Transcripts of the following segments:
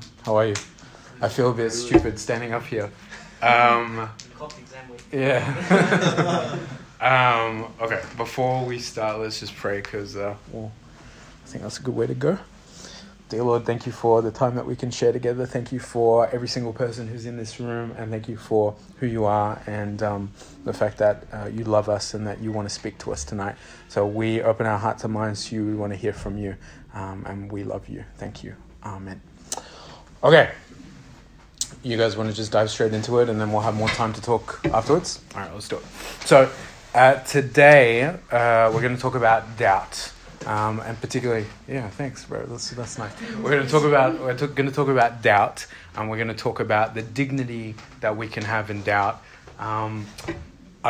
John. How are you? I feel a bit stupid standing up here. Yeah. Okay, before we start, let's just pray, because I think that's a good way to go. Dear Lord, thank you for the time that we can share together. Thank you for every single person who's in this room, and thank you for who you are, and the fact that you love us and that you want to speak to us tonight. So we open our hearts and minds to you. We want to hear from you, and we love you. Thank you. Amen. Okay. You guys want to just dive straight into it, and then we'll have more time to talk afterwards? All right, let's do it. So today, we're going to talk about doubt, and particularly, yeah, thanks, bro. That's nice. We're going to talk about doubt, and we're going to talk about the dignity that we can have in doubt. I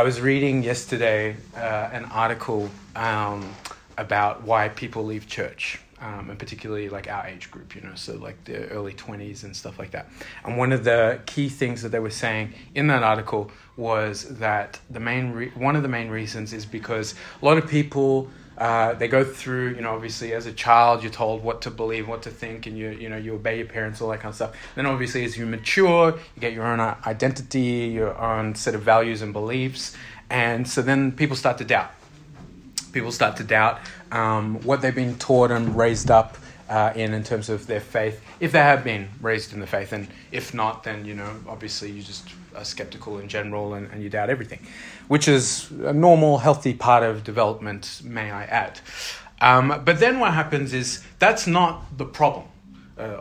was reading yesterday an article about why people leave church, and particularly like our age group, you know, so like the early 20s and stuff like that. And one of the key things that they were saying in that article was that the main one of the main reasons is because a lot of people, they go through, you know, obviously as a child, you're told what to believe, what to think, and you obey your parents, all that kind of stuff. Then obviously as you mature, you get your own identity, your own set of values and beliefs. And so then people start to doubt. People start to doubt what they've been taught and raised up in terms of their faith, if they have been raised in the faith. And if not, then, you know, obviously you just are skeptical in general, and you doubt everything, which is a normal, healthy part of development, may I add. But then what happens is that's not the problem,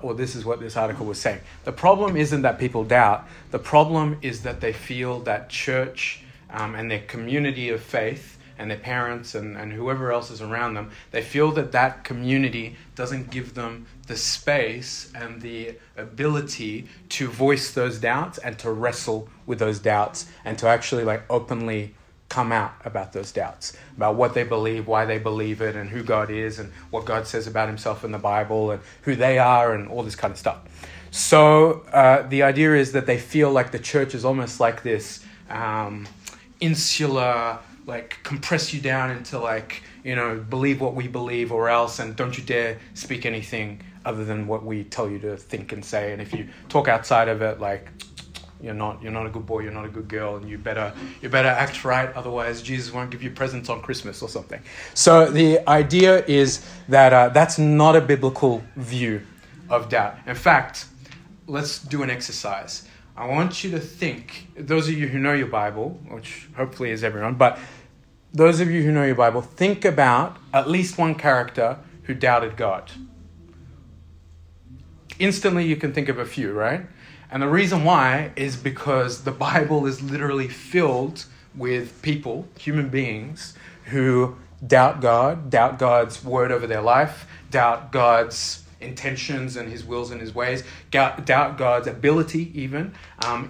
or this is what this article was saying. The problem isn't that people doubt. The problem is that they feel that church and their community of faith and their parents and whoever else is around them, they feel that community doesn't give them the space and the ability to voice those doubts and to wrestle with those doubts and to actually like openly come out about those doubts, about what they believe, why they believe it, and who God is and what God says about himself in the Bible and who they are and all this kind of stuff. So the idea is that they feel like the church is almost like this insular, like compress you down into like, you know, believe what we believe or else, and don't you dare speak anything other than what we tell you to think and say. And if you talk outside of it, like you're not a good boy, you're not a good girl, and you better act right, otherwise Jesus won't give you presents on Christmas or something. So the idea is that that's not a biblical view of doubt. In fact, let's do an exercise. I want you to think, those of you who know your Bible, which hopefully is everyone, but those of you who know your Bible, think about at least one character who doubted God. Instantly you can think of a few, right? And the reason why is because the Bible is literally filled with people, human beings, who doubt God, doubt God's word over their life, doubt God's intentions and his wills and his ways, doubt God's ability even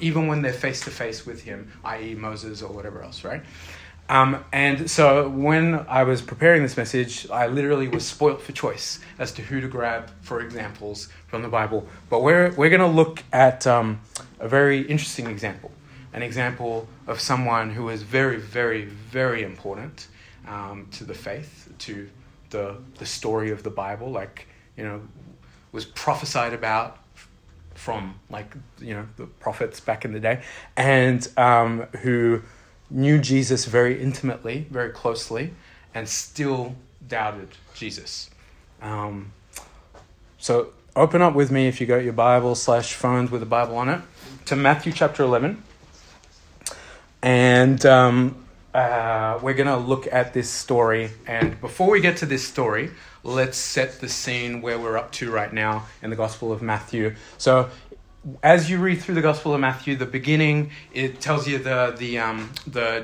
when they're face to face with him, i.e. Moses or whatever else, right? And so when I was preparing this message, I literally was spoilt for choice as to who to grab for examples from the Bible. But we're going to look at a very interesting example, an example of someone who is very, very, very important to the faith, to the story of the Bible, like, you know, was prophesied about from, like, you know, the prophets back in the day, and who knew Jesus very intimately, very closely, and still doubted Jesus. So open up with me, if you got your Bible / phones with a Bible on it, to Matthew chapter 11. And we're going to look at this story. And before we get to this story, let's set the scene where we're up to right now in the Gospel of Matthew. So as you read through the Gospel of Matthew, the beginning, it tells you the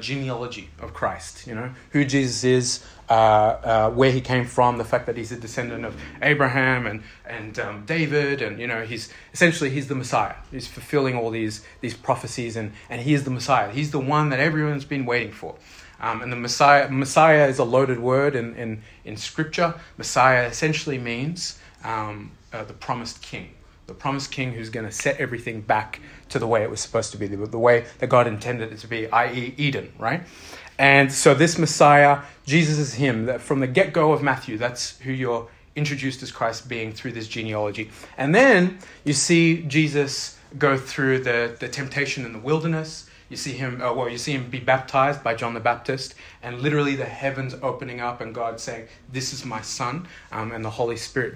genealogy of Christ, you know, who Jesus is, where he came from, the fact that he's a descendant of Abraham and David, and, you know, he's the Messiah. He's fulfilling all these prophecies, and he is the Messiah. He's the one that everyone's been waiting for. And the Messiah is a loaded word in Scripture. Messiah essentially means the promised king. The promised king who's going to set everything back to the way it was supposed to be, the way that God intended it to be, i.e. Eden, right? And so this Messiah, Jesus is him. That from the get-go of Matthew, that's who you're introduced as Christ being through this genealogy. And then you see Jesus go through the temptation in the wilderness. You see him, you see him be baptized by John the Baptist, and literally the heavens opening up and God saying, "This is my son," and the Holy Spirit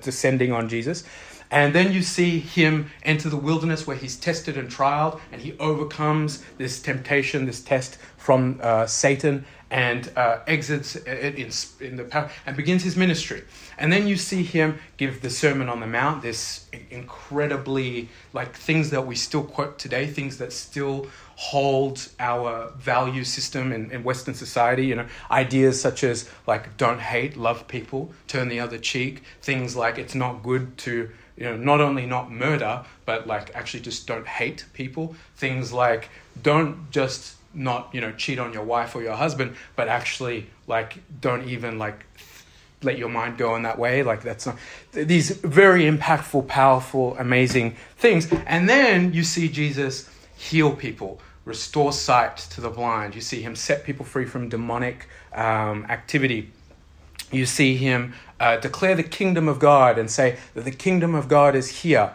descending on Jesus. And then you see him enter the wilderness where he's tested and trialed, and he overcomes this temptation, this test from Satan, and exits it in the power and begins his ministry. And then you see him give the Sermon on the Mount, this incredibly, like, things that we still quote today, things that still hold our value system in Western society, you know, ideas such as, like, don't hate, love people, turn the other cheek, things like it's not good to, you know, not only not murder, but, like, actually just don't hate people, things like don't just not, you know, cheat on your wife or your husband, but actually, like, don't even, like, let your mind go in that way. Like, that's not, these very impactful, powerful, amazing things. And then you see Jesus heal people, restore sight to the blind. You see him set people free from demonic activity. You see him declare the kingdom of God and say that the kingdom of God is here.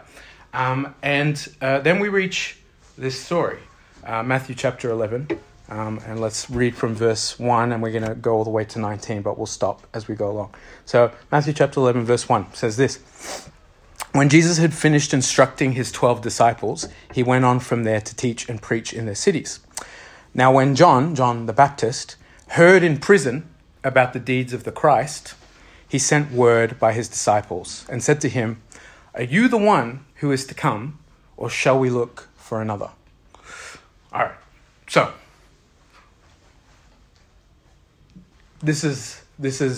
Then we reach this story. Matthew chapter 11, and let's read from verse 1, and we're going to go all the way to 19, but we'll stop as we go along. So Matthew chapter 11, verse 1 says this: "When Jesus had finished instructing his 12 disciples, he went on from there to teach and preach in their cities. Now when John the Baptist, heard in prison about the deeds of the Christ, he sent word by his disciples and said to him, 'Are you the one who is to come, or shall we look for another?'" All right, so this is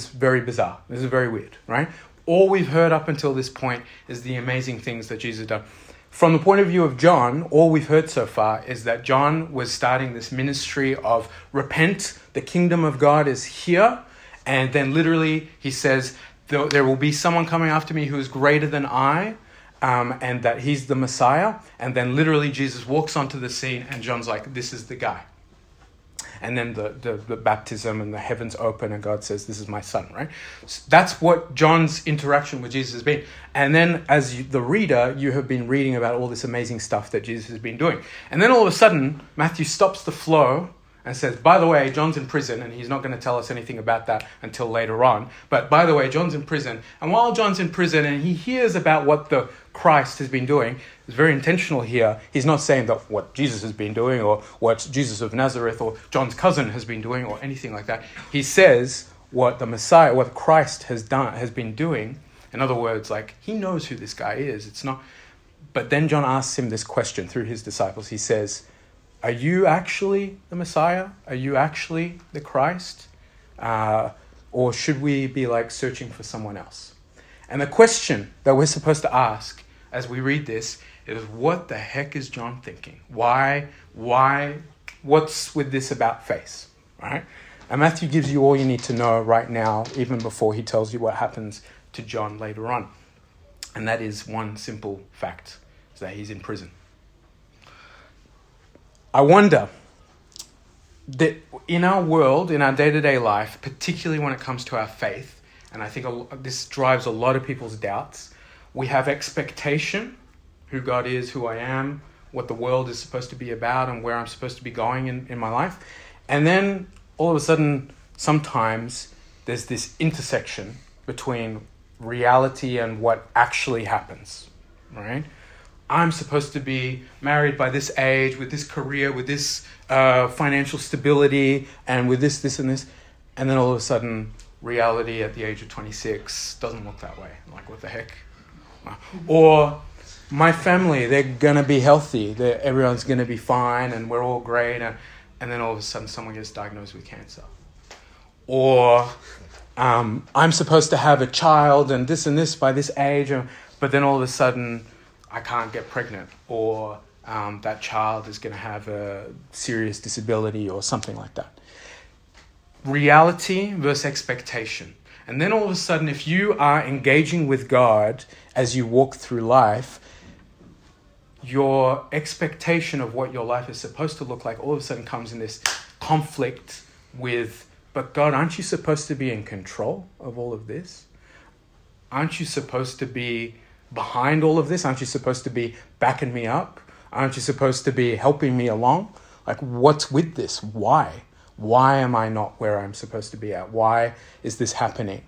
very bizarre. This is very weird, right? All we've heard up until this point is the amazing things that Jesus done. From the point of view of John, all we've heard so far is that John was starting this ministry of repent, the kingdom of God is here, and then literally he says, there will be someone coming after me who is greater than I, and that he's the Messiah. And then literally Jesus walks onto the scene and John's like, this is the guy. And then the baptism and the heavens open and God says, this is my son, right? So that's what John's interaction with Jesus has been. And then as the reader, you have been reading about all this amazing stuff that Jesus has been doing. And then all of a sudden, Matthew stops the flow and says, by the way, John's in prison, and he's not going to tell us anything about that until later on. But by the way, John's in prison. And while John's in prison and he hears about what the Christ has been doing, it's very intentional here. He's not saying that what Jesus has been doing or what Jesus of Nazareth or John's cousin has been doing or anything like that. He says what the Messiah, what Christ has done, has been doing. In other words, like, he knows who this guy is. It's not. But then John asks him this question through his disciples. He says, are you actually the Messiah? Are you actually the Christ? Or should we be, like, searching for someone else? And the question that we're supposed to ask as we read this is, what the heck is John thinking? Why, what's with this about face, right? And Matthew gives you all you need to know right now, even before he tells you what happens to John later on. And that is one simple fact, is that he's in prison. I wonder that in our world, in our day-to-day life, particularly when it comes to our faith, and I think this drives a lot of people's doubts, we have expectation, who God is, who I am, what the world is supposed to be about, and where I'm supposed to be going in my life. And then all of a sudden, sometimes there's this intersection between reality and what actually happens, right? I'm supposed to be married by this age, with this career, with this financial stability, and with this, this, and this. And then all of a sudden, reality at the age of 26 doesn't look that way. Like, what the heck? Or my family, they're going to be healthy. Everyone's going to be fine, and we're all great. And then all of a sudden, someone gets diagnosed with cancer. Or I'm supposed to have a child, and this by this age. But then all of a sudden, I can't get pregnant, or that child is going to have a serious disability or something like that. Reality versus expectation. And then all of a sudden, if you are engaging with God as you walk through life, your expectation of what your life is supposed to look like all of a sudden comes in this conflict with, but God, aren't you supposed to be in control of all of this? aren't you supposed to be behind all of this? Aren't you supposed to be backing me up? Aren't you supposed to be helping me along? Like, what's with this? Why? Why am I not where I'm supposed to be at? Why is this happening?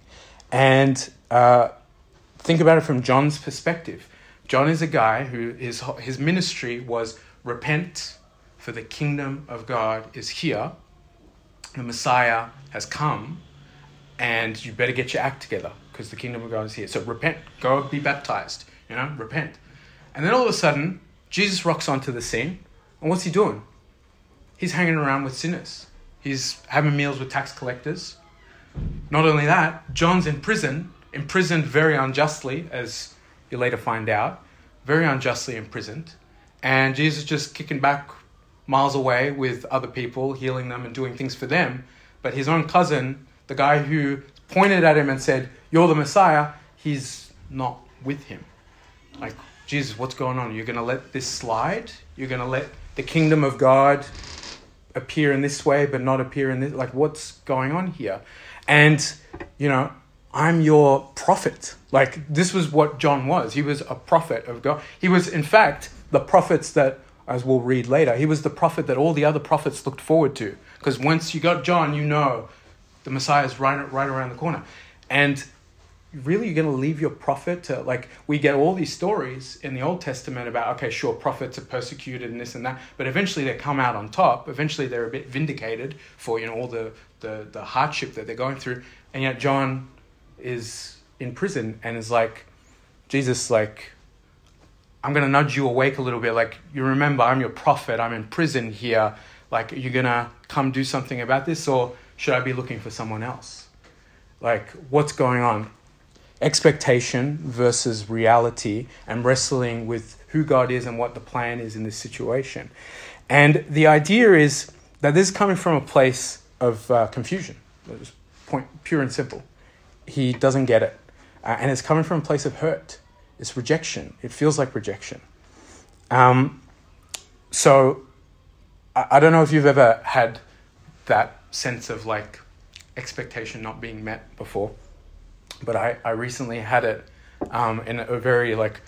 And think about it from John's perspective. John is a guy who is, his ministry was repent, for the kingdom of God is here. The Messiah has come, and you better get your act together because the kingdom of God is here. So repent, go be baptized, repent. And then all of a sudden, Jesus rocks onto the scene. And what's he doing? He's hanging around with sinners. He's having meals with tax collectors. Not only that, John's in prison, imprisoned very unjustly, as you later find out, very unjustly imprisoned. And Jesus just kicking back miles away with other people, healing them and doing things for them. But his own cousin, the guy who pointed at him and said, "You're the Messiah," he's not with him. Like, Jesus, what's going on? You're going to let this slide? You're going to let the kingdom of God appear in this way, but not appear in this? Like, what's going on here? And, I'm your prophet. Like, this was what John was. He was a prophet of God. He was, in fact, the prophets that, as we'll read later, he was the prophet that all the other prophets looked forward to. Because once you got John, the Messiah is right around the corner. And really, you're going to leave your prophet to, like, we get all these stories in the Old Testament about, okay, sure, prophets are persecuted and this and that, but eventually they come out on top. Eventually they're a bit vindicated for, all the hardship that they're going through. And yet John is in prison and is like, Jesus, like, I'm going to nudge you awake a little bit. Like, you remember, I'm your prophet. I'm in prison here. Like, are you going to come do something about this, or should I be looking for someone else? Like, what's going on? Expectation versus reality, and wrestling with who God is and what the plan is in this situation. And the idea is that this is coming from a place of confusion. Point, pure and simple. He doesn't get it. And it's coming from a place of hurt. It's rejection. It feels like rejection. So I don't know if you've ever had that sense of like expectation not being met before, but I recently had it in a very like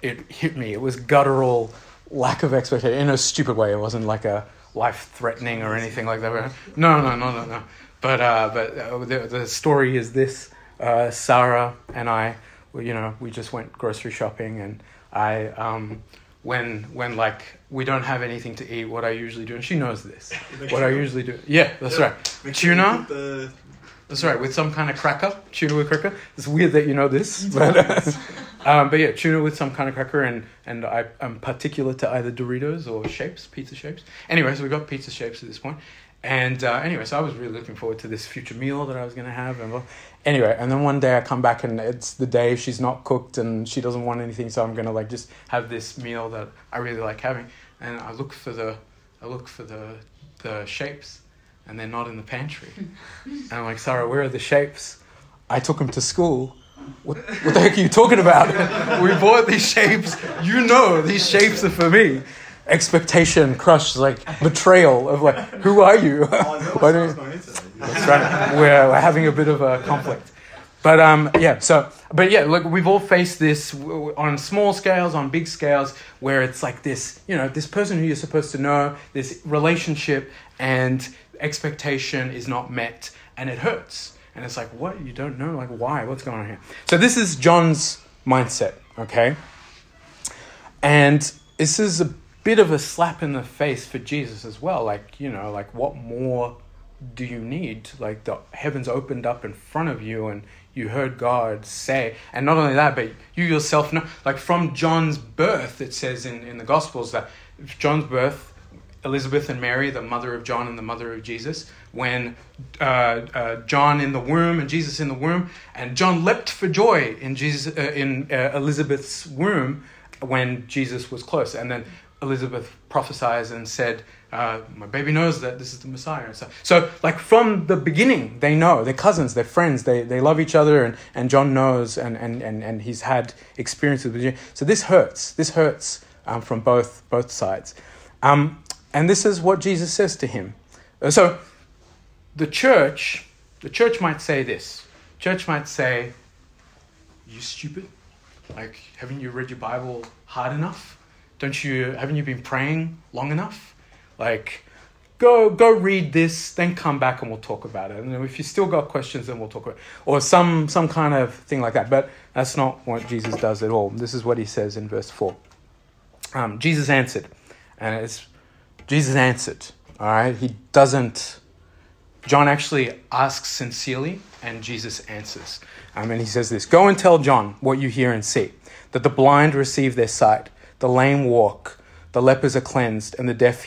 it hit me. It was guttural lack of expectation in a stupid way. It wasn't like a life-threatening or anything like that. No. But the story is this: Sarah and I, we just went grocery shopping, and I, when like we don't have anything to eat, what I usually do, and she knows this, what I usually do, right, tuna, that's right, with some kind of cracker, tuna with cracker. It's weird that you know this, but yeah, tuna with some kind of cracker, and I'm particular to either Doritos or shapes, pizza shapes. Anyway, so we got pizza shapes at this point. And so I was really looking forward to this future meal that I was going to have. And then one day I come back and it's the day she's not cooked and she doesn't want anything. So I'm going to like just have this meal that I really like having. And I look for the shapes, and they're not in the pantry. And I'm like, Sarah, where are the shapes? I took them to school. What the heck are you talking about? We bought these shapes. These shapes are for me. Expectation crushed, like betrayal of like, who are you? Why do you? That's right. We're having a bit of a conflict, but look, we've all faced this on small scales, on big scales, where it's like this, this person who you're supposed to know, this relationship, and expectation is not met, and it hurts, and it's like, what? You don't know, like, why? What's going on here? So this is John's mindset, okay, and this is a bit of a slap in the face for Jesus as well. Like, what more do you need? Like, the heavens opened up in front of you and you heard God say, and not only that, but you yourself know, like from John's birth, it says in the Gospels that John's birth, Elizabeth and Mary, the mother of John and the mother of Jesus, when John in the womb and Jesus in the womb, and John leapt for joy in Jesus in Elizabeth's womb when Jesus was close. And then Elizabeth prophesies and said, my baby knows that this is the Messiah. And so like from the beginning, they know, they're cousins, they're friends, they love each other, and John knows, and he's had experiences with you. So this hurts from both sides. And this is what Jesus says to him. So the church might say this. Church might say, you stupid? Like, haven't you read your Bible hard enough? Haven't you been praying long enough? Like, go read this, then come back and we'll talk about it. And if you still got questions, then we'll talk about it. Or some kind of thing like that. But that's not what Jesus does at all. This is what he says in verse 4. Jesus answered. And it's Jesus answered. All right? He doesn't. John actually asks sincerely, and Jesus answers. And he says this, "Go and tell John what you hear and see, that the blind receive their sight, the lame walk, the lepers are cleansed, and the deaf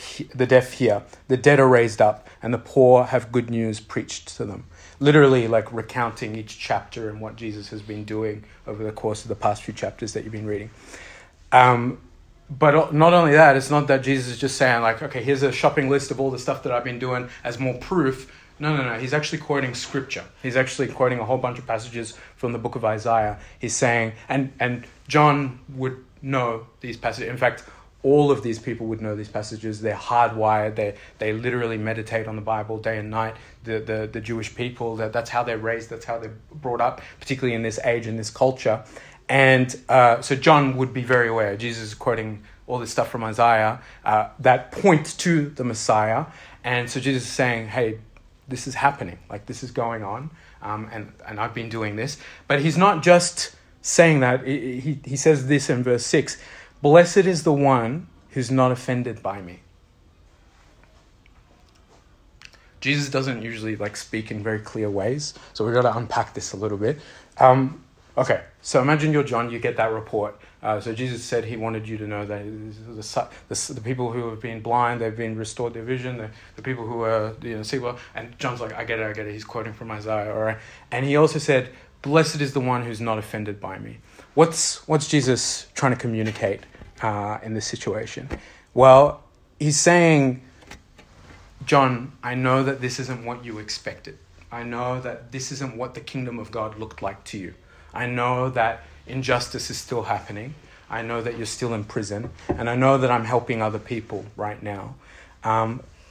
hear, the dead are raised up, and the poor have good news preached to them." Literally like recounting each chapter and what Jesus has been doing over the course of the past few chapters that you've been reading. But not only that, it's not that Jesus is just saying like, okay, here's a shopping list of all the stuff that I've been doing as more proof. No. He's actually quoting scripture. He's actually quoting a whole bunch of passages from the book of Isaiah. He's saying, and John would know these passages. In fact, all of these people would know these passages. They're hardwired. They literally meditate on the Bible day and night. The Jewish people, that's how they're raised. That's how they're brought up, particularly in this age and this culture. And so John would be very aware. Jesus is quoting all this stuff from Isaiah that points to the Messiah. And so Jesus is saying, hey, this is happening. Like, this is going on. And I've been doing this. But he's not just saying that. He says this in verse 6. "Blessed is the one who's not offended by me." Jesus doesn't usually like speak in very clear ways. So we've got to unpack this a little bit. Okay, so imagine you're John, you get that report. So Jesus said he wanted you to know that the people who have been blind, they've been restored their vision, the people who are, see well. And John's like, I get it. He's quoting from Isaiah, all right? And he also said, "Blessed is the one who's not offended by me." What's Jesus trying to communicate in this situation? Well, he's saying, John, I know that this isn't what you expected. I know that this isn't what the kingdom of God looked like to you. I know that injustice is still happening. I know that you're still in prison. And I know that I'm helping other people right now.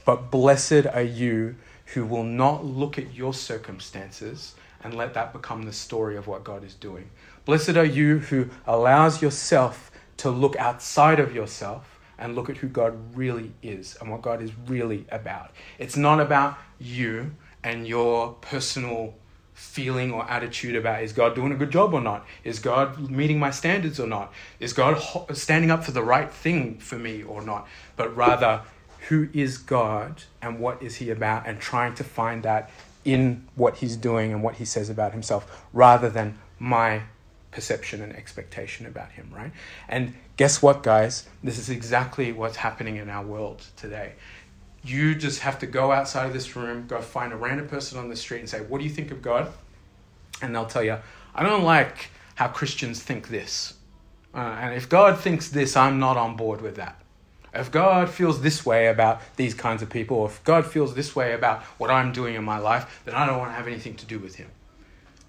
But blessed are you who will not look at your circumstances and let that become the story of what God is doing. Blessed are you who allows yourself to look outside of yourself and look at who God really is and what God is really about. It's not about you and your personal feeling or attitude about, is God doing a good job or not? Is God meeting my standards or not? Is God standing up for the right thing for me or not? But rather, who is God and what is he about, and trying to find that in what he's doing and what he says about himself, rather than my perception and expectation about him, right? And guess what, guys? This is exactly what's happening in our world today. You just have to go outside of this room, go find a random person on the street and say, "What do you think of God?" And they'll tell you, "I don't like how Christians think this. And if God thinks this, I'm not on board with that. If God feels this way about these kinds of people, or if God feels this way about what I'm doing in my life, then I don't want to have anything to do with him."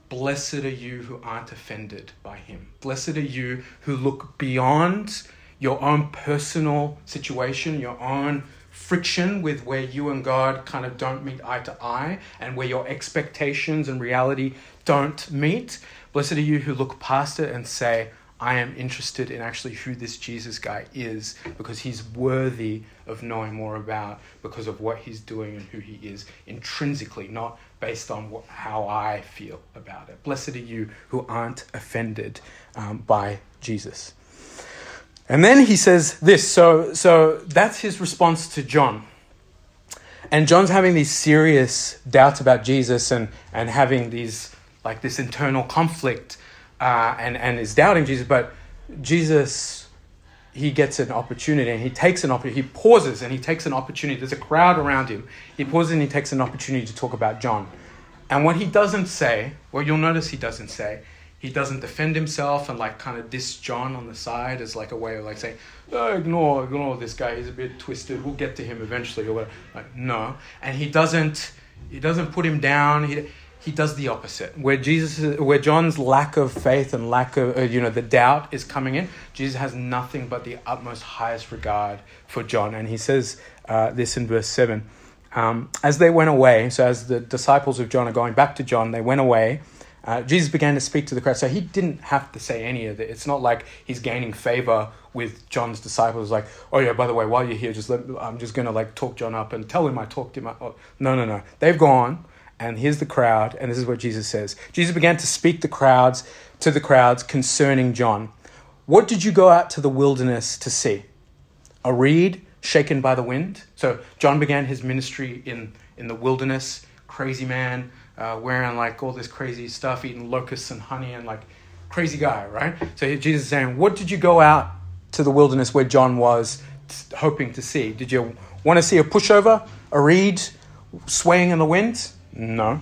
Blessed are you who aren't offended by him. Blessed are you who look beyond your own personal situation, your own friction with where you and God kind of don't meet eye to eye, and where your expectations and reality don't meet. Blessed are you who look past it and say, I am interested in actually who this Jesus guy is, because he's worthy of knowing more about, because of what he's doing and who he is intrinsically, not based on how I feel about it. Blessed are you who aren't offended by Jesus. And then he says this, so that's his response to John. And John's having these serious doubts about Jesus and having these, like this internal conflict and is doubting Jesus. But Jesus, he gets an opportunity and he pauses and he takes an opportunity. There's a crowd around him. He pauses and he takes an opportunity to talk about John. And what he doesn't say, well, you'll notice he doesn't say, he doesn't defend himself and like kind of diss John on the side as like a way of like saying, "Oh, ignore this guy. He's a bit twisted. We'll get to him eventually," or whatever. Like, no. And he doesn't put him down. He does the opposite. Where John's lack of faith and lack of, the doubt is coming in, Jesus has nothing but the utmost highest regard for John. And he says this in verse 7. As they went away, so as the disciples of John are going back to John, they went away Jesus began to speak to the crowd. So he didn't have to say any of it. It's not like he's gaining favor with John's disciples. Like, oh yeah, by the way, while you're here, I'm just going to like talk John up and tell him I talked him up. Oh, no. They've gone. And here's the crowd. And this is what Jesus says. Jesus began to speak to the crowds concerning John. What did you go out to the wilderness to see? A reed shaken by the wind? So John began his ministry in the wilderness. Crazy man, wearing like all this crazy stuff, eating locusts and honey and like crazy guy, right? So Jesus is saying, what did you go out to the wilderness where John was hoping to see? Did you want to see a pushover, a reed swaying in the wind? No.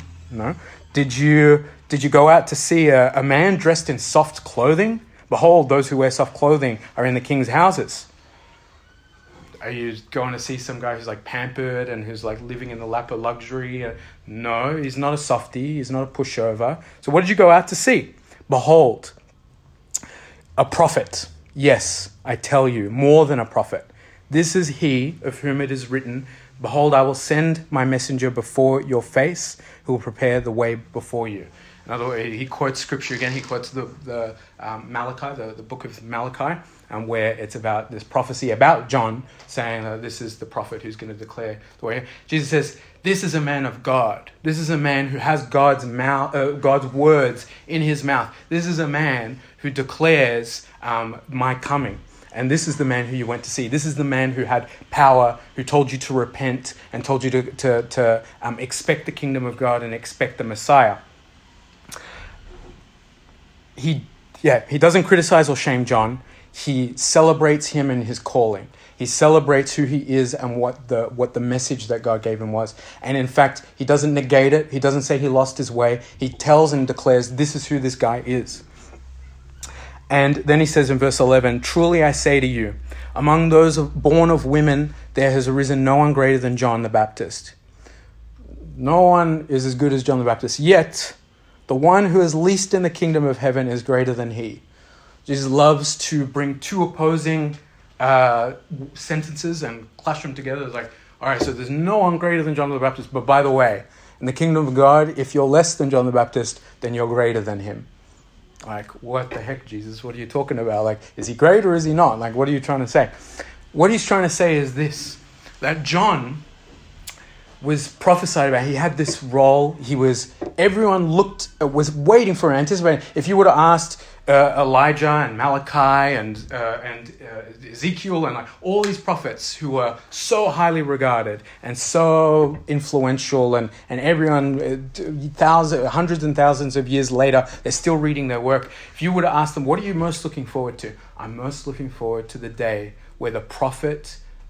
Did you go out to see a man dressed in soft clothing? Behold, those who wear soft clothing are in the king's houses. Are you going to see some guy who's like pampered and who's like living in the lap of luxury? No, he's not a softie. He's not a pushover. So what did you go out to see? Behold, a prophet. Yes, I tell you, more than a prophet. This is he of whom it is written, behold, I will send my messenger before your face who will prepare the way before you. In other words, he quotes scripture again. He quotes the Malachi, the book of Malachi, and where it's about this prophecy about John saying this is the prophet who's going to declare the way. Jesus says, this is a man of God. This is a man who has God's words in his mouth. This is a man who declares my coming. And this is the man who you went to see. This is the man who had power, who told you to repent and told you to expect the kingdom of God and expect the Messiah. He doesn't criticize or shame John. He celebrates him and his calling. He celebrates who he is and what the message that God gave him was. And in fact, he doesn't negate it. He doesn't say he lost his way. He tells and declares, this is who this guy is. And then he says in verse 11, truly I say to you, among those born of women, there has arisen no one greater than John the Baptist. No one is as good as John the Baptist. Yet, the one who is least in the kingdom of heaven is greater than he. Jesus loves to bring two opposing sentences and clash them together. It's like, all right, so there's no one greater than John the Baptist. But by the way, in the kingdom of God, if you're less than John the Baptist, then you're greater than him. Like, what the heck, Jesus? What are you talking about? Like, is he great or is he not? Like, what are you trying to say? What he's trying to say is this, that John was prophesied about. He had this role. Everyone was waiting for him, anticipating. If you would have asked Elijah and Malachi and Ezekiel and like all these prophets who were so highly regarded and so influential and everyone hundreds and thousands of years later, they're still reading their work. If you were to ask them, what are you most looking forward to? I'm most looking forward to the day where the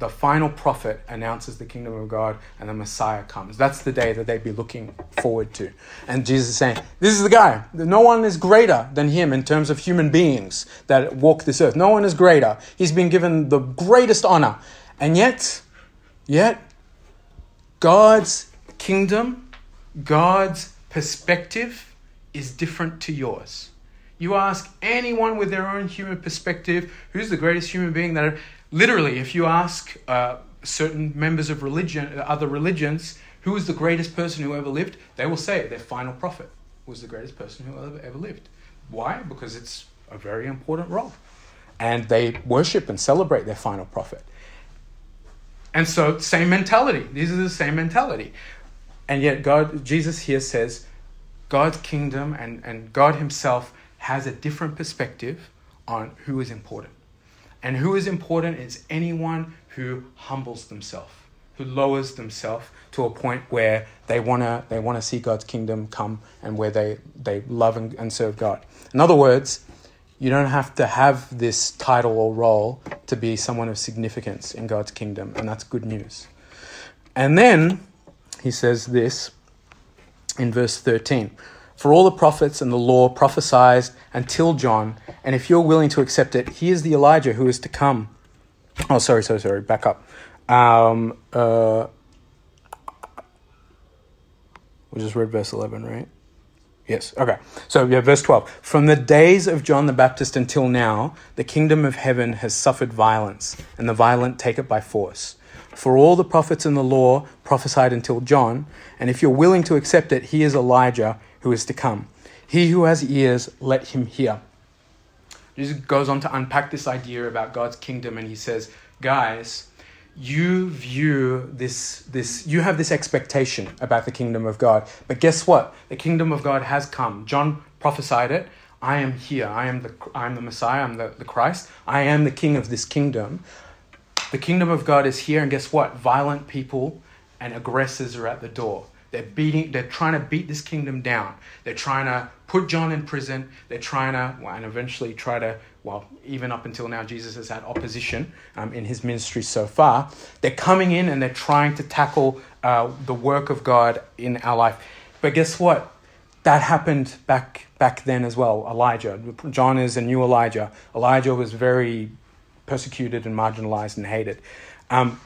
final prophet announces the kingdom of God and the Messiah comes. That's the day that they'd be looking forward to. And Jesus is saying, this is the guy. No one is greater than him in terms of human beings that walk this earth. No one is greater. He's been given the greatest honor. And yet, God's kingdom, God's perspective is different to yours. You ask anyone with their own human perspective, who's the greatest human being that... Literally, if you ask certain members of other religions, who is the greatest person who ever lived, they will say their final prophet was the greatest person who ever lived. Why? Because it's a very important role. And they worship and celebrate their final prophet. And so, same mentality. These are the same mentality. And yet, Jesus here says, God's kingdom and God himself has a different perspective on who is important. And who is important is anyone who humbles themselves, who lowers themselves to a point where they wanna see God's kingdom come and where they love and serve God. In other words, you don't have to have this title or role to be someone of significance in God's kingdom, and that's good news. And then he says this in verse 13. For all the prophets and the law prophesied until John, and if you're willing to accept it, he is the Elijah who is to come. Oh, sorry, back up. We just read verse 11, right? Yes, okay. So, verse 12. From the days of John the Baptist until now, the kingdom of heaven has suffered violence, and the violent take it by force. For all the prophets and the law prophesied until John, and if you're willing to accept it, he is Elijah who is to come. He who has ears, let him hear. Jesus goes on to unpack this idea about God's kingdom, and he says, guys, you view this, you have this expectation about the kingdom of God. But guess what? The kingdom of God has come. John prophesied it. I am here. I am the Messiah. I'm the Christ. I am the king of this kingdom. The kingdom of God is here, and guess what? Violent people and aggressors are at the door. They're trying to beat this kingdom down. They're trying to put John in prison. They're trying to, and eventually even up until now, Jesus has had opposition in his ministry so far. They're coming in and they're trying to tackle the work of God in our life. But guess what? That happened back then as well. Elijah. John is a new Elijah. Elijah was very persecuted and marginalized and hated. And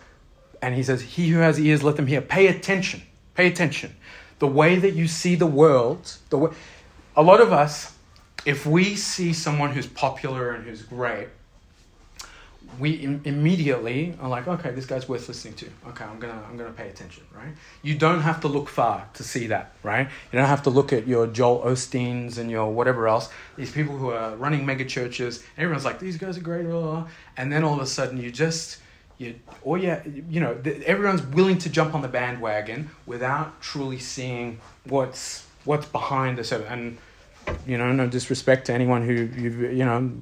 he says, he who has ears, let them hear. Pay attention. Pay attention. The way that you see the world, a lot of us, if we see someone who's popular and who's great, we immediately are like, okay, this guy's worth listening to. Okay, I'm gonna pay attention, right? You don't have to look far to see that, right? You don't have to look at your Joel Osteens and your whatever else, these people who are running mega churches. Everyone's like, these guys are great, blah, blah, blah. And then all of a sudden everyone's willing to jump on the bandwagon without truly seeing what's behind the service. And no disrespect to anyone who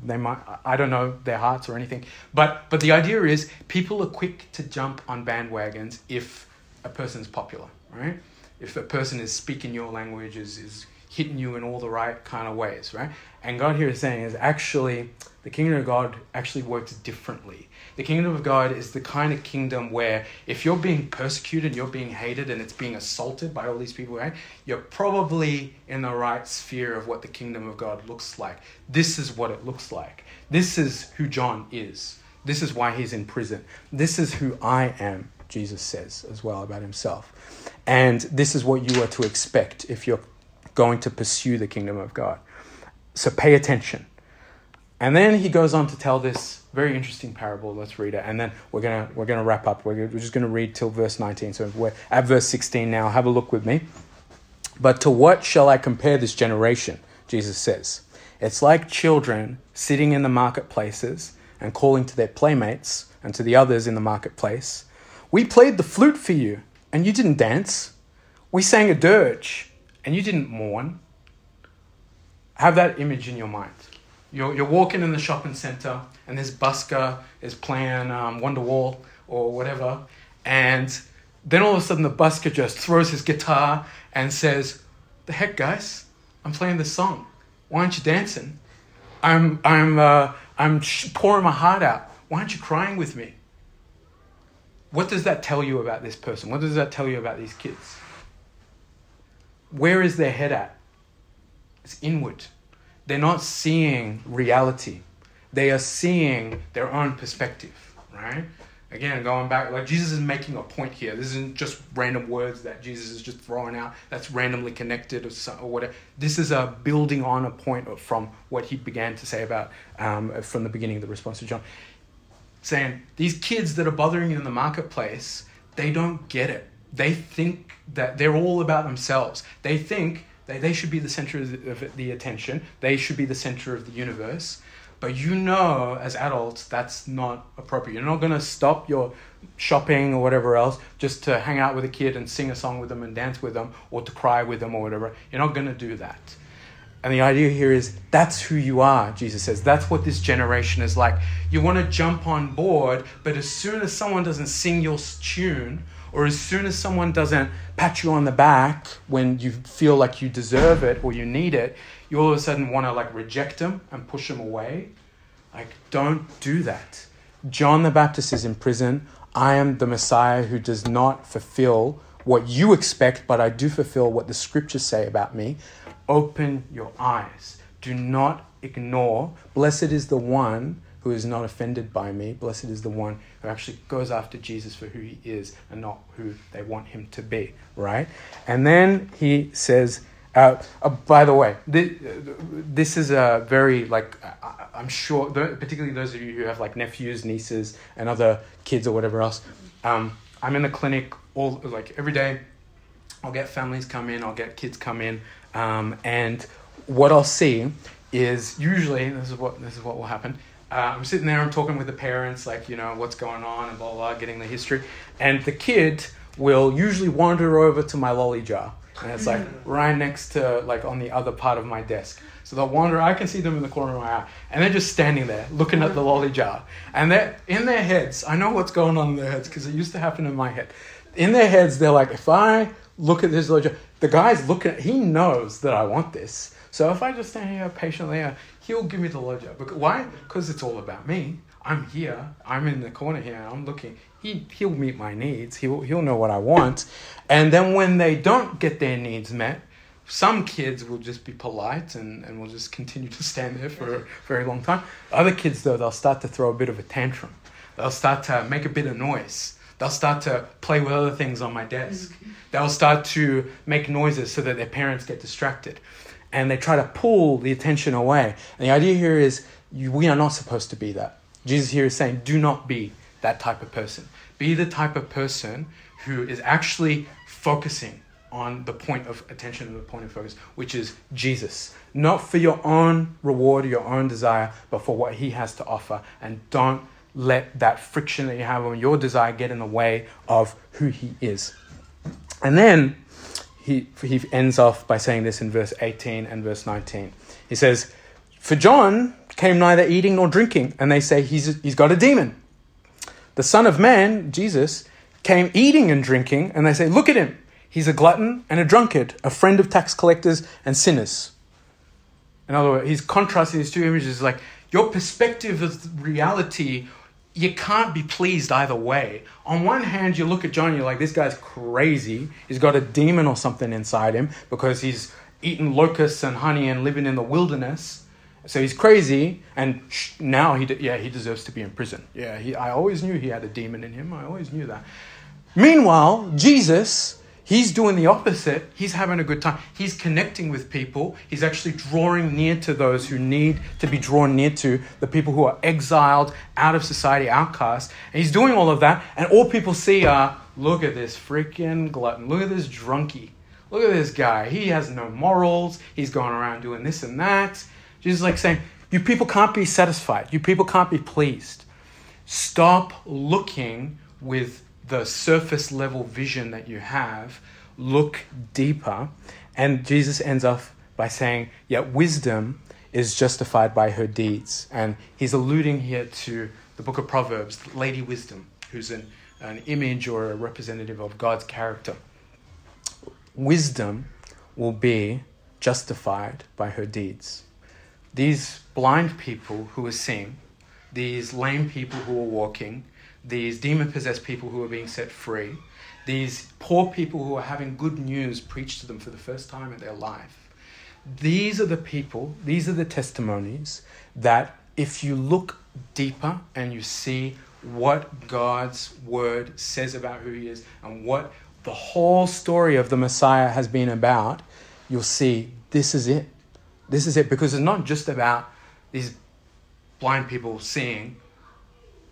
they might, I don't know their hearts or anything, but the idea is people are quick to jump on bandwagons if a person's popular, right? If a person is speaking your language, is hitting you in all the right kind of ways, right? And God here is saying is actually the kingdom of God actually works differently. The kingdom of God is the kind of kingdom where if you're being persecuted, you're being hated, and it's being assaulted by all these people, right? You're probably in the right sphere of what the kingdom of God looks like. This is what it looks like. This is who John is. This is why he's in prison. This is who I am, Jesus says as well about himself. And this is what you are to expect if you're going to pursue the kingdom of God. So pay attention. And then he goes on to tell this very interesting parable. Let's read it, and then we're gonna wrap up. We're just gonna read till verse 19. So we're at verse 16 now. Have a look with me. But to what shall I compare this generation? Jesus says, it's like children sitting in the marketplaces and calling to their playmates and to the others in the marketplace. We played the flute for you, and you didn't dance. We sang a dirge, and you didn't mourn. Have that image in your mind. You're walking in the shopping centre, and this busker is playing Wonderwall or whatever, and then all of a sudden the busker just throws his guitar and says, "The heck, guys! I'm playing this song. Why aren't you dancing? I'm pouring my heart out. Why aren't you crying with me?" What does that tell you about this person? What does that tell you about these kids? Where is their head at? It's inward. They're not seeing reality. They are seeing their own perspective, right? Again, going back, like Jesus is making a point here. This isn't just random words that Jesus is just throwing out that's randomly connected or whatever. This is a building on a point from what he began to say about from the beginning of the response to John. Saying, these kids that are bothering you in the marketplace, they don't get it. They think that they're all about themselves. They think They should be the center of the attention. They should be the center of the universe. But as adults, that's not appropriate. You're not going to stop your shopping or whatever else just to hang out with a kid and sing a song with them and dance with them or to cry with them or whatever. You're not going to do that. And the idea here is that's who you are, Jesus says. That's what this generation is like. You want to jump on board, but as soon as someone doesn't sing your tune, or as soon as someone doesn't pat you on the back when you feel like you deserve it or you need it, you all of a sudden want to reject them and push them away. Don't do that. John the Baptist is in prison. I am the Messiah who does not fulfill what you expect, but I do fulfill what the scriptures say about me. Open your eyes. Do not ignore. Blessed is the one who is not offended by me. Blessed is the one who actually goes after Jesus for who he is and not who they want him to be, right? And then he says, by the way, this is a very, I'm sure, particularly those of you who have nephews, nieces, and other kids or whatever else, I'm in the clinic every day. I'll get families come in, I'll get kids come in, and what I'll see is usually, this is what will happen. I'm sitting there, I'm talking with the parents, like, you know, what's going on and blah, blah, blah, getting the history. And the kid will usually wander over to my lolly jar. And it's like right next to, like, on the other part of my desk. So they'll wander, I can see them in the corner of my eye. And they're just standing there looking at the lolly jar. And they're in their heads, I know what's going on in their heads because it used to happen in my head. In their heads, they're like, if I look at this lolly jar, the guy's looking at, he knows that I want this. So if I just stand here patiently, he'll give me the lolly jar. Why? Because it's all about me. I'm here. I'm in the corner here. I'm looking. He'll meet my needs. He'll know what I want. And then when they don't get their needs met, some kids will just be polite and will just continue to stand there for a very long time. Other kids, though, they'll start to throw a bit of a tantrum. They'll start to make a bit of noise. They'll start to play with other things on my desk. They'll start to make noises so that their parents get distracted. And they try to pull the attention away. And the idea here is we are not supposed to be that. Jesus here is saying, do not be that type of person. Be the type of person who is actually focusing on the point of attention and the point of focus, which is Jesus. Not for your own reward or your own desire, but for what he has to offer. And don't let that friction that you have on your desire get in the way of who he is. And then he ends off by saying this in verse 18 and verse 19. He says, for John came neither eating nor drinking, and they say he's got a demon. The Son of Man, Jesus, came eating and drinking, and they say, look at him. He's a glutton and a drunkard, a friend of tax collectors and sinners. In other words, he's contrasting these two images. Like, your perspective of reality, you can't be pleased either way. On one hand, you look at John, you're like, this guy's crazy. He's got a demon or something inside him because he's eating locusts and honey and living in the wilderness. So he's crazy, and now he deserves to be in prison. Yeah, I always knew he had a demon in him. I always knew that. Meanwhile, Jesus, he's doing the opposite. He's having a good time. He's connecting with people. He's actually drawing near to those who need to be drawn near to, the people who are exiled, out of society, outcast. And he's doing all of that, and all people see are, look at this freaking glutton. Look at this drunkie. Look at this guy. He has no morals. He's going around doing this and that. Jesus is like saying, you people can't be satisfied. You people can't be pleased. Stop looking with the surface level vision that you have. Look deeper. And Jesus ends off by saying, yet wisdom is justified by her deeds. And he's alluding here to the book of Proverbs, Lady Wisdom, who's an image or a representative of God's character. Wisdom will be justified by her deeds. These blind people who are seeing, these lame people who are walking, these demon-possessed people who are being set free, these poor people who are having good news preached to them for the first time in their life. These are the people, these are the testimonies that if you look deeper and you see what God's word says about who he is and what the whole story of the Messiah has been about, you'll see this is it. This is it, because it's not just about these blind people seeing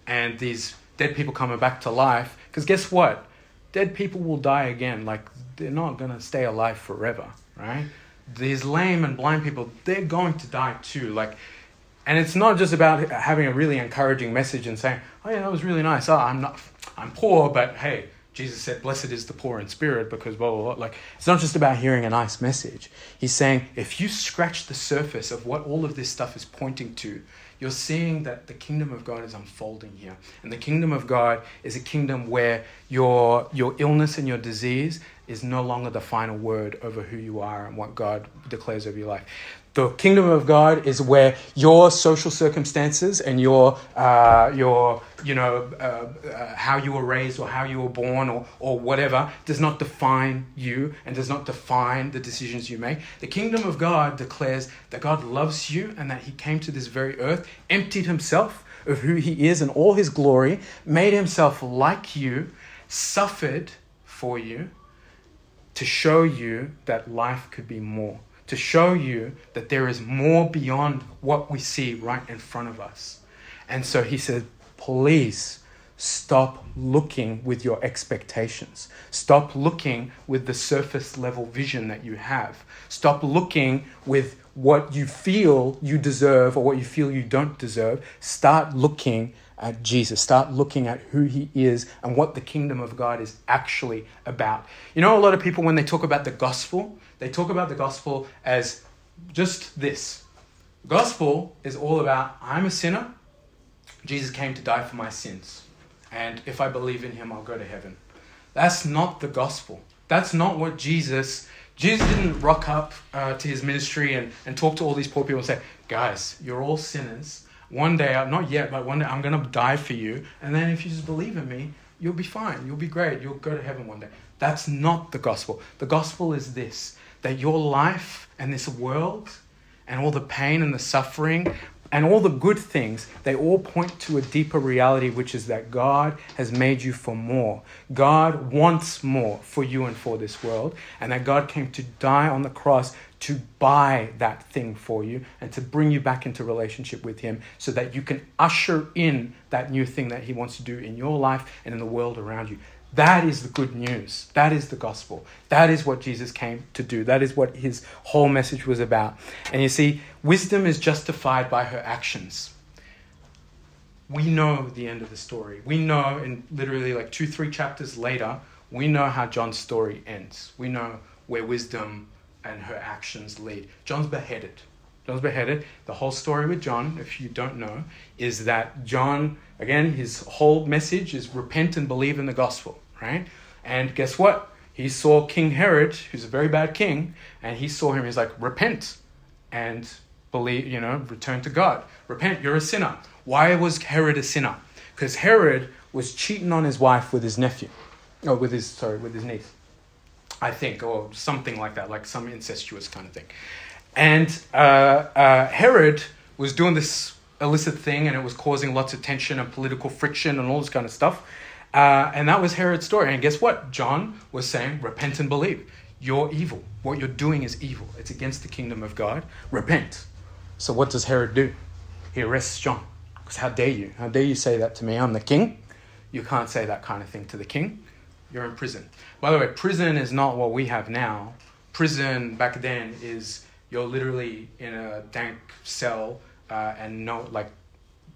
and these dead people coming back to life. Because guess what? Dead people will die again. Like, they're not going to stay alive forever, right? These lame and blind people, they're going to die too. Like, and it's not just about having a really encouraging message and saying, oh yeah, that was really nice. Oh, I'm poor, but hey, Jesus said, blessed is the poor in spirit because blah, blah, blah. Like, it's not just about hearing a nice message. He's saying, if you scratch the surface of what all of this stuff is pointing to, you're seeing that the kingdom of God is unfolding here. And the kingdom of God is a kingdom where your illness and your disease is no longer the final word over who you are and what God declares over your life. The kingdom of God is where your social circumstances and your how you were raised or how you were born or whatever does not define you and does not define the decisions you make. The kingdom of God declares that God loves you and that he came to this very earth, emptied himself of who he is and all his glory, made himself like you, suffered for you to show you that life could be more. To show you that there is more beyond what we see right in front of us. And so he said, please Stop looking with your expectations. Stop looking with the surface level vision that you have. Stop looking with what you feel you deserve or what you feel you don't deserve. Start looking at Jesus. Start looking at who he is and what the kingdom of God is actually about. You know, a lot of people, when they talk about the gospel, they talk about the gospel as just this. Gospel is all about, I'm a sinner. Jesus came to die for my sins. And if I believe in him, I'll go to heaven. That's not the gospel. That's not what Jesus didn't rock up to his ministry and talk to all these poor people and say, guys, you're all sinners. One day, not yet, but one day I'm going to die for you. And then if you just believe in me, you'll be fine. You'll be great. You'll go to heaven one day. That's not the gospel. The gospel is this, that your life and this world and all the pain and the suffering and all the good things, they all point to a deeper reality, which is that God has made you for more. God wants more for you and for this world. And that God came to die on the cross to buy that thing for you and to bring you back into relationship with him so that you can usher in that new thing that he wants to do in your life and in the world around you. That is the good news. That is the gospel. That is what Jesus came to do. That is what his whole message was about. And you see, wisdom is justified by her actions. We know the end of the story. We know in literally like 2-3 chapters later, we know how John's story ends. We know where wisdom and her actions lead. John's beheaded. John's beheaded. The whole story with John, if you don't know, is that John, again, his whole message is repent and believe in the gospel. Right? And guess what? He saw King Herod, who's a very bad king, and he saw him. He's like, repent and believe, return to God. Repent, you're a sinner. Why was Herod a sinner? Because Herod was cheating on his wife with his nephew. Oh, with his niece, I think, or something like that, like some incestuous kind of thing. And Herod was doing this illicit thing, and it was causing lots of tension and political friction and all this kind of stuff. And that was Herod's story. And guess what? John was saying, repent and believe. You're evil. What you're doing is evil. It's against the kingdom of God. Repent. So what does Herod do? He arrests John. Because how dare you? How dare you say that to me? I'm the king. You can't say that kind of thing to the king. You're in prison. By the way, prison is not what we have now. Prison back then is you're literally in a dank cell and no, like,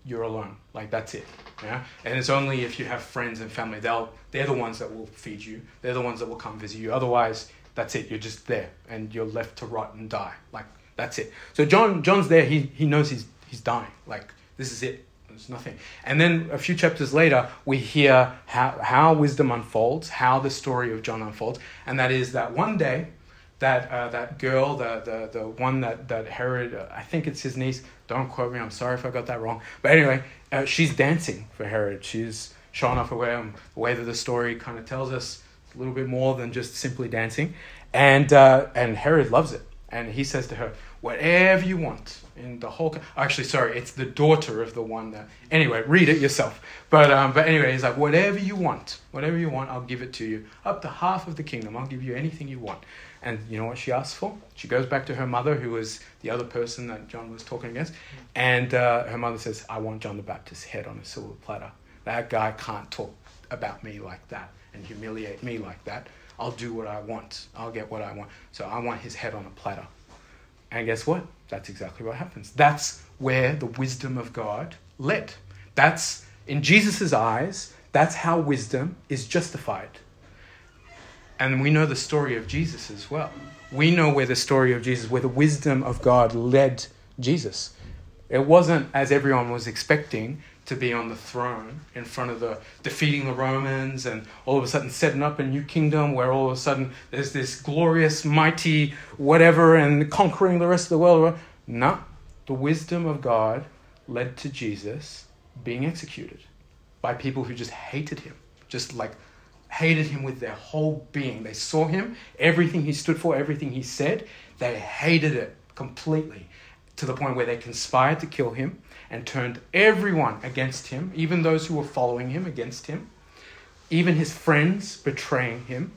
you're alone. Like, that's it. Yeah? And it's only if you have friends and family. They're the ones that will feed you. They're the ones that will come visit you. Otherwise, that's it. You're just there and you're left to rot and die. Like, that's it. So John's there. He knows he's dying. Like, this is it. There's nothing. And then a few chapters later, we hear how wisdom unfolds, how the story of John unfolds. And that is that one day, that girl, the one that Herod, I think it's his niece. Don't quote me. I'm sorry if I got that wrong. But anyway, she's dancing for Herod. She's showing off the way that the story kind of tells us a little bit more than just simply dancing. And Herod loves it. And he says to her, whatever you want in the whole... Actually, sorry, it's the daughter of the one that... Anyway, read it yourself. But anyway, he's like, whatever you want, I'll give it to you. Up to half of the kingdom, I'll give you anything you want. And you know what she asked for? She goes back to her mother, who was the other person that John was talking against. And her mother says, I want John the Baptist's head on a silver platter. That guy can't talk about me like that and humiliate me like that. I'll do what I want. I'll get what I want. So I want his head on a platter. And guess what? That's exactly what happens. That's where the wisdom of God led. That's, in Jesus' eyes, that's how wisdom is justified. And we know the story of Jesus as well. We know where the story of Jesus, where the wisdom of God led Jesus. It wasn't, as everyone was expecting, to be on the throne in front of defeating the Romans and all of a sudden setting up a new kingdom where all of a sudden there's this glorious, mighty whatever and conquering the rest of the world. No, the wisdom of God led to Jesus being executed by people who just hated him, just like hated him with their whole being. They saw him, everything he stood for, everything he said, they hated it completely to the point where they conspired to kill him and turned everyone against him, even those who were following him against him, even his friends betraying him.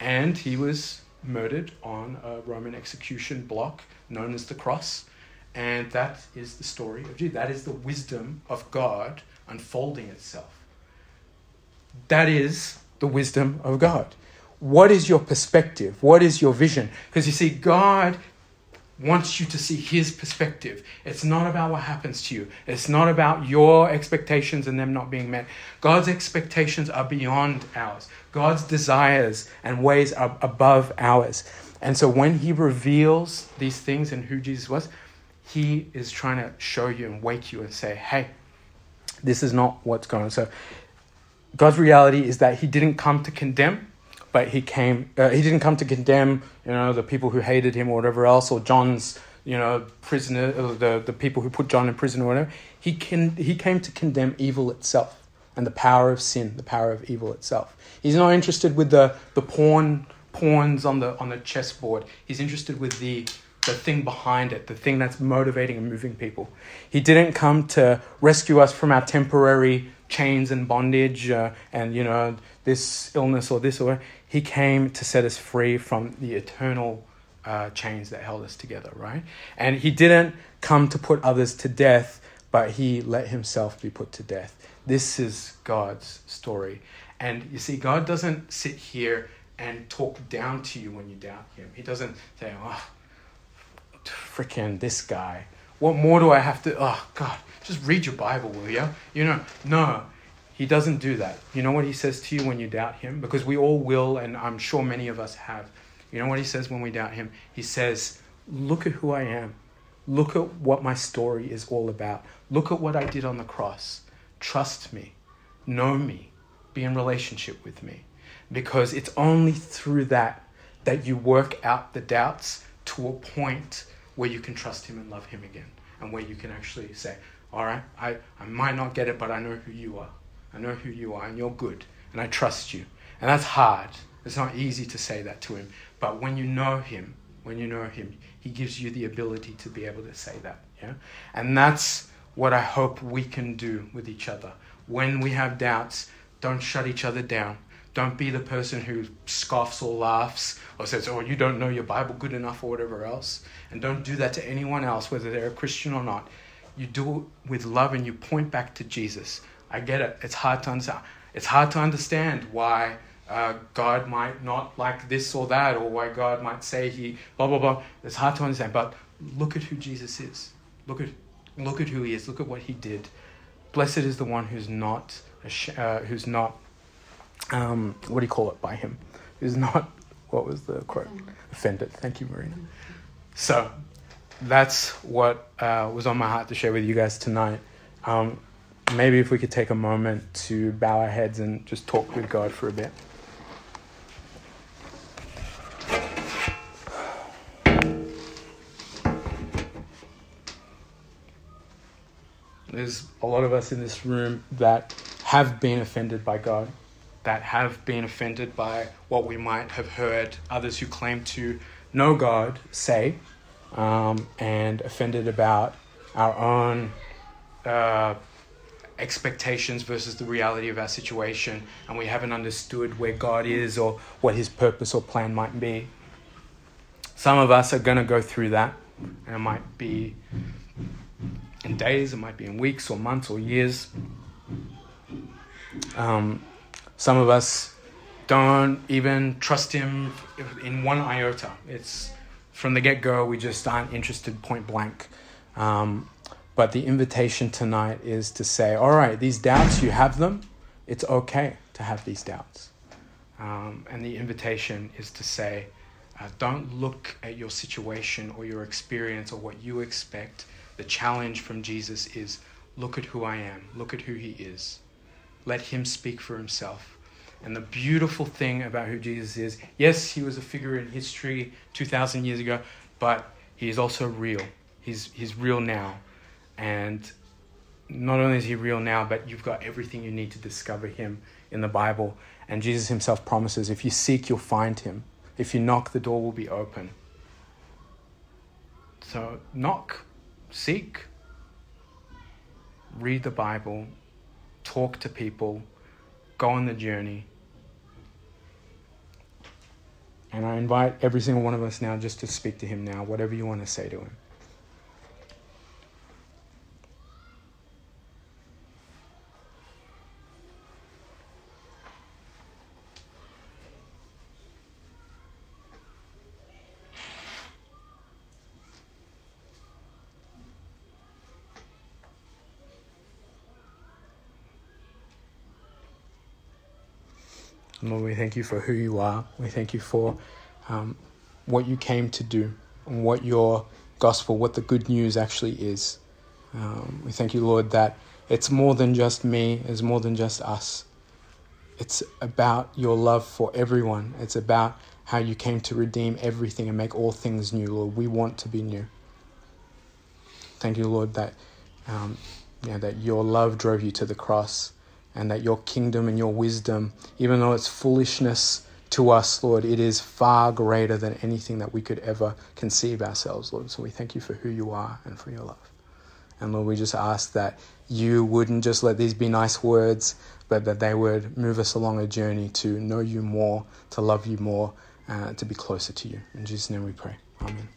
And he was murdered on a Roman execution block known as the cross. And that is the story of Jesus. That is the wisdom of God unfolding itself. That is the wisdom of God. What is your perspective? What is your vision? Because you see, God wants you to see his perspective. It's not about what happens to you. It's not about your expectations and them not being met. God's expectations are beyond ours. God's desires and ways are above ours. And so when he reveals these things and who Jesus was, he is trying to show you and wake you and say, hey, this is not what's going on. So God's reality is that he didn't come to condemn, but he didn't come to condemn, the people who hated him or whatever else, or John's, prisoner, or the people who put John in prison or whatever. He came to condemn evil itself and the power of sin, the power of evil itself. He's not interested with the pawns on the chessboard. He's interested with the thing behind it, the thing that's motivating and moving people. He didn't come to rescue us from our temporary chains and bondage and this illness or this or whatever. He came to set us free from the eternal chains that held us together, right? And he didn't come to put others to death, but he let himself be put to death. This is God's story. And you see, God doesn't sit here and talk down to you when you doubt him. He doesn't say, oh, frickin' this guy. What more do I have to... Oh, God, just read your Bible, will you? No, he doesn't do that. You know what he says to you when you doubt him? Because we all will, and I'm sure many of us have. You know what he says when we doubt him? He says, look at who I am. Look at what my story is all about. Look at what I did on the cross. Trust me. Know me. Be in relationship with me. Because it's only through that you work out the doubts to a point where you can trust him and love him again, and where you can actually say, all right, I might not get it, but I know who you are. I know who you are, and you're good, and I trust you. And that's hard. It's not easy to say that to him. But when you know him, he gives you the ability to be able to say that. Yeah. And that's what I hope we can do with each other. When we have doubts, don't shut each other down. Don't be the person who scoffs or laughs or says, oh, you don't know your Bible good enough or whatever else. And don't do that to anyone else, whether they're a Christian or not. You do it with love and you point back to Jesus. I get it. It's hard to understand. It's hard to understand why God might not like this or that, or why God might say he blah, blah, blah. It's hard to understand. But look at who Jesus is. Look at who he is. Look at what he did. Blessed is the one who's not by him, is not, what was the quote? Offended. Thank you, Marina. So that's what was on my heart to share with you guys tonight. Maybe if we could take a moment to bow our heads and just talk with God for a bit. There's a lot of us in this room that have been offended by God, that have been offended by what we might have heard others who claim to know God say, and offended about our own expectations versus the reality of our situation, and we haven't understood where God is or what his purpose or plan might be. Some of us are going to go through that, and it might be in days, it might be in weeks or months or years. Some of us don't even trust him in one iota. It's from the get-go, we just aren't interested point blank. But the invitation tonight is to say, all right, these doubts, you have them. It's okay to have these doubts. And the invitation is to say, don't look at your situation or your experience or what you expect. The challenge from Jesus is, look at who I am. Look at who he is. Let him speak for himself. And the beautiful thing about who Jesus is, yes, he was a figure in history 2,000 years ago, but he is also real. He's real now. And not only is he real now, but you've got everything you need to discover him in the Bible. And Jesus himself promises, if you seek, you'll find him. If you knock, the door will be open. So knock, seek, read the Bible, talk to people, go on the journey. And I invite every single one of us now just to speak to him now, whatever you want to say to him. And Lord, we thank you for who you are. We thank you for what you came to do and what your gospel, what the good news actually is. We thank you, Lord, that it's more than just me, it's more than just us. It's about your love for everyone. It's about how you came to redeem everything and make all things new, Lord. We want to be new. Thank you, Lord, that that your love drove you to the cross, and that your kingdom and your wisdom, even though it's foolishness to us, Lord, it is far greater than anything that we could ever conceive ourselves, Lord. So we thank you for who you are and for your love. And Lord, we just ask that you wouldn't just let these be nice words, but that they would move us along a journey to know you more, to love you more, to be closer to you. In Jesus' name we pray. Amen.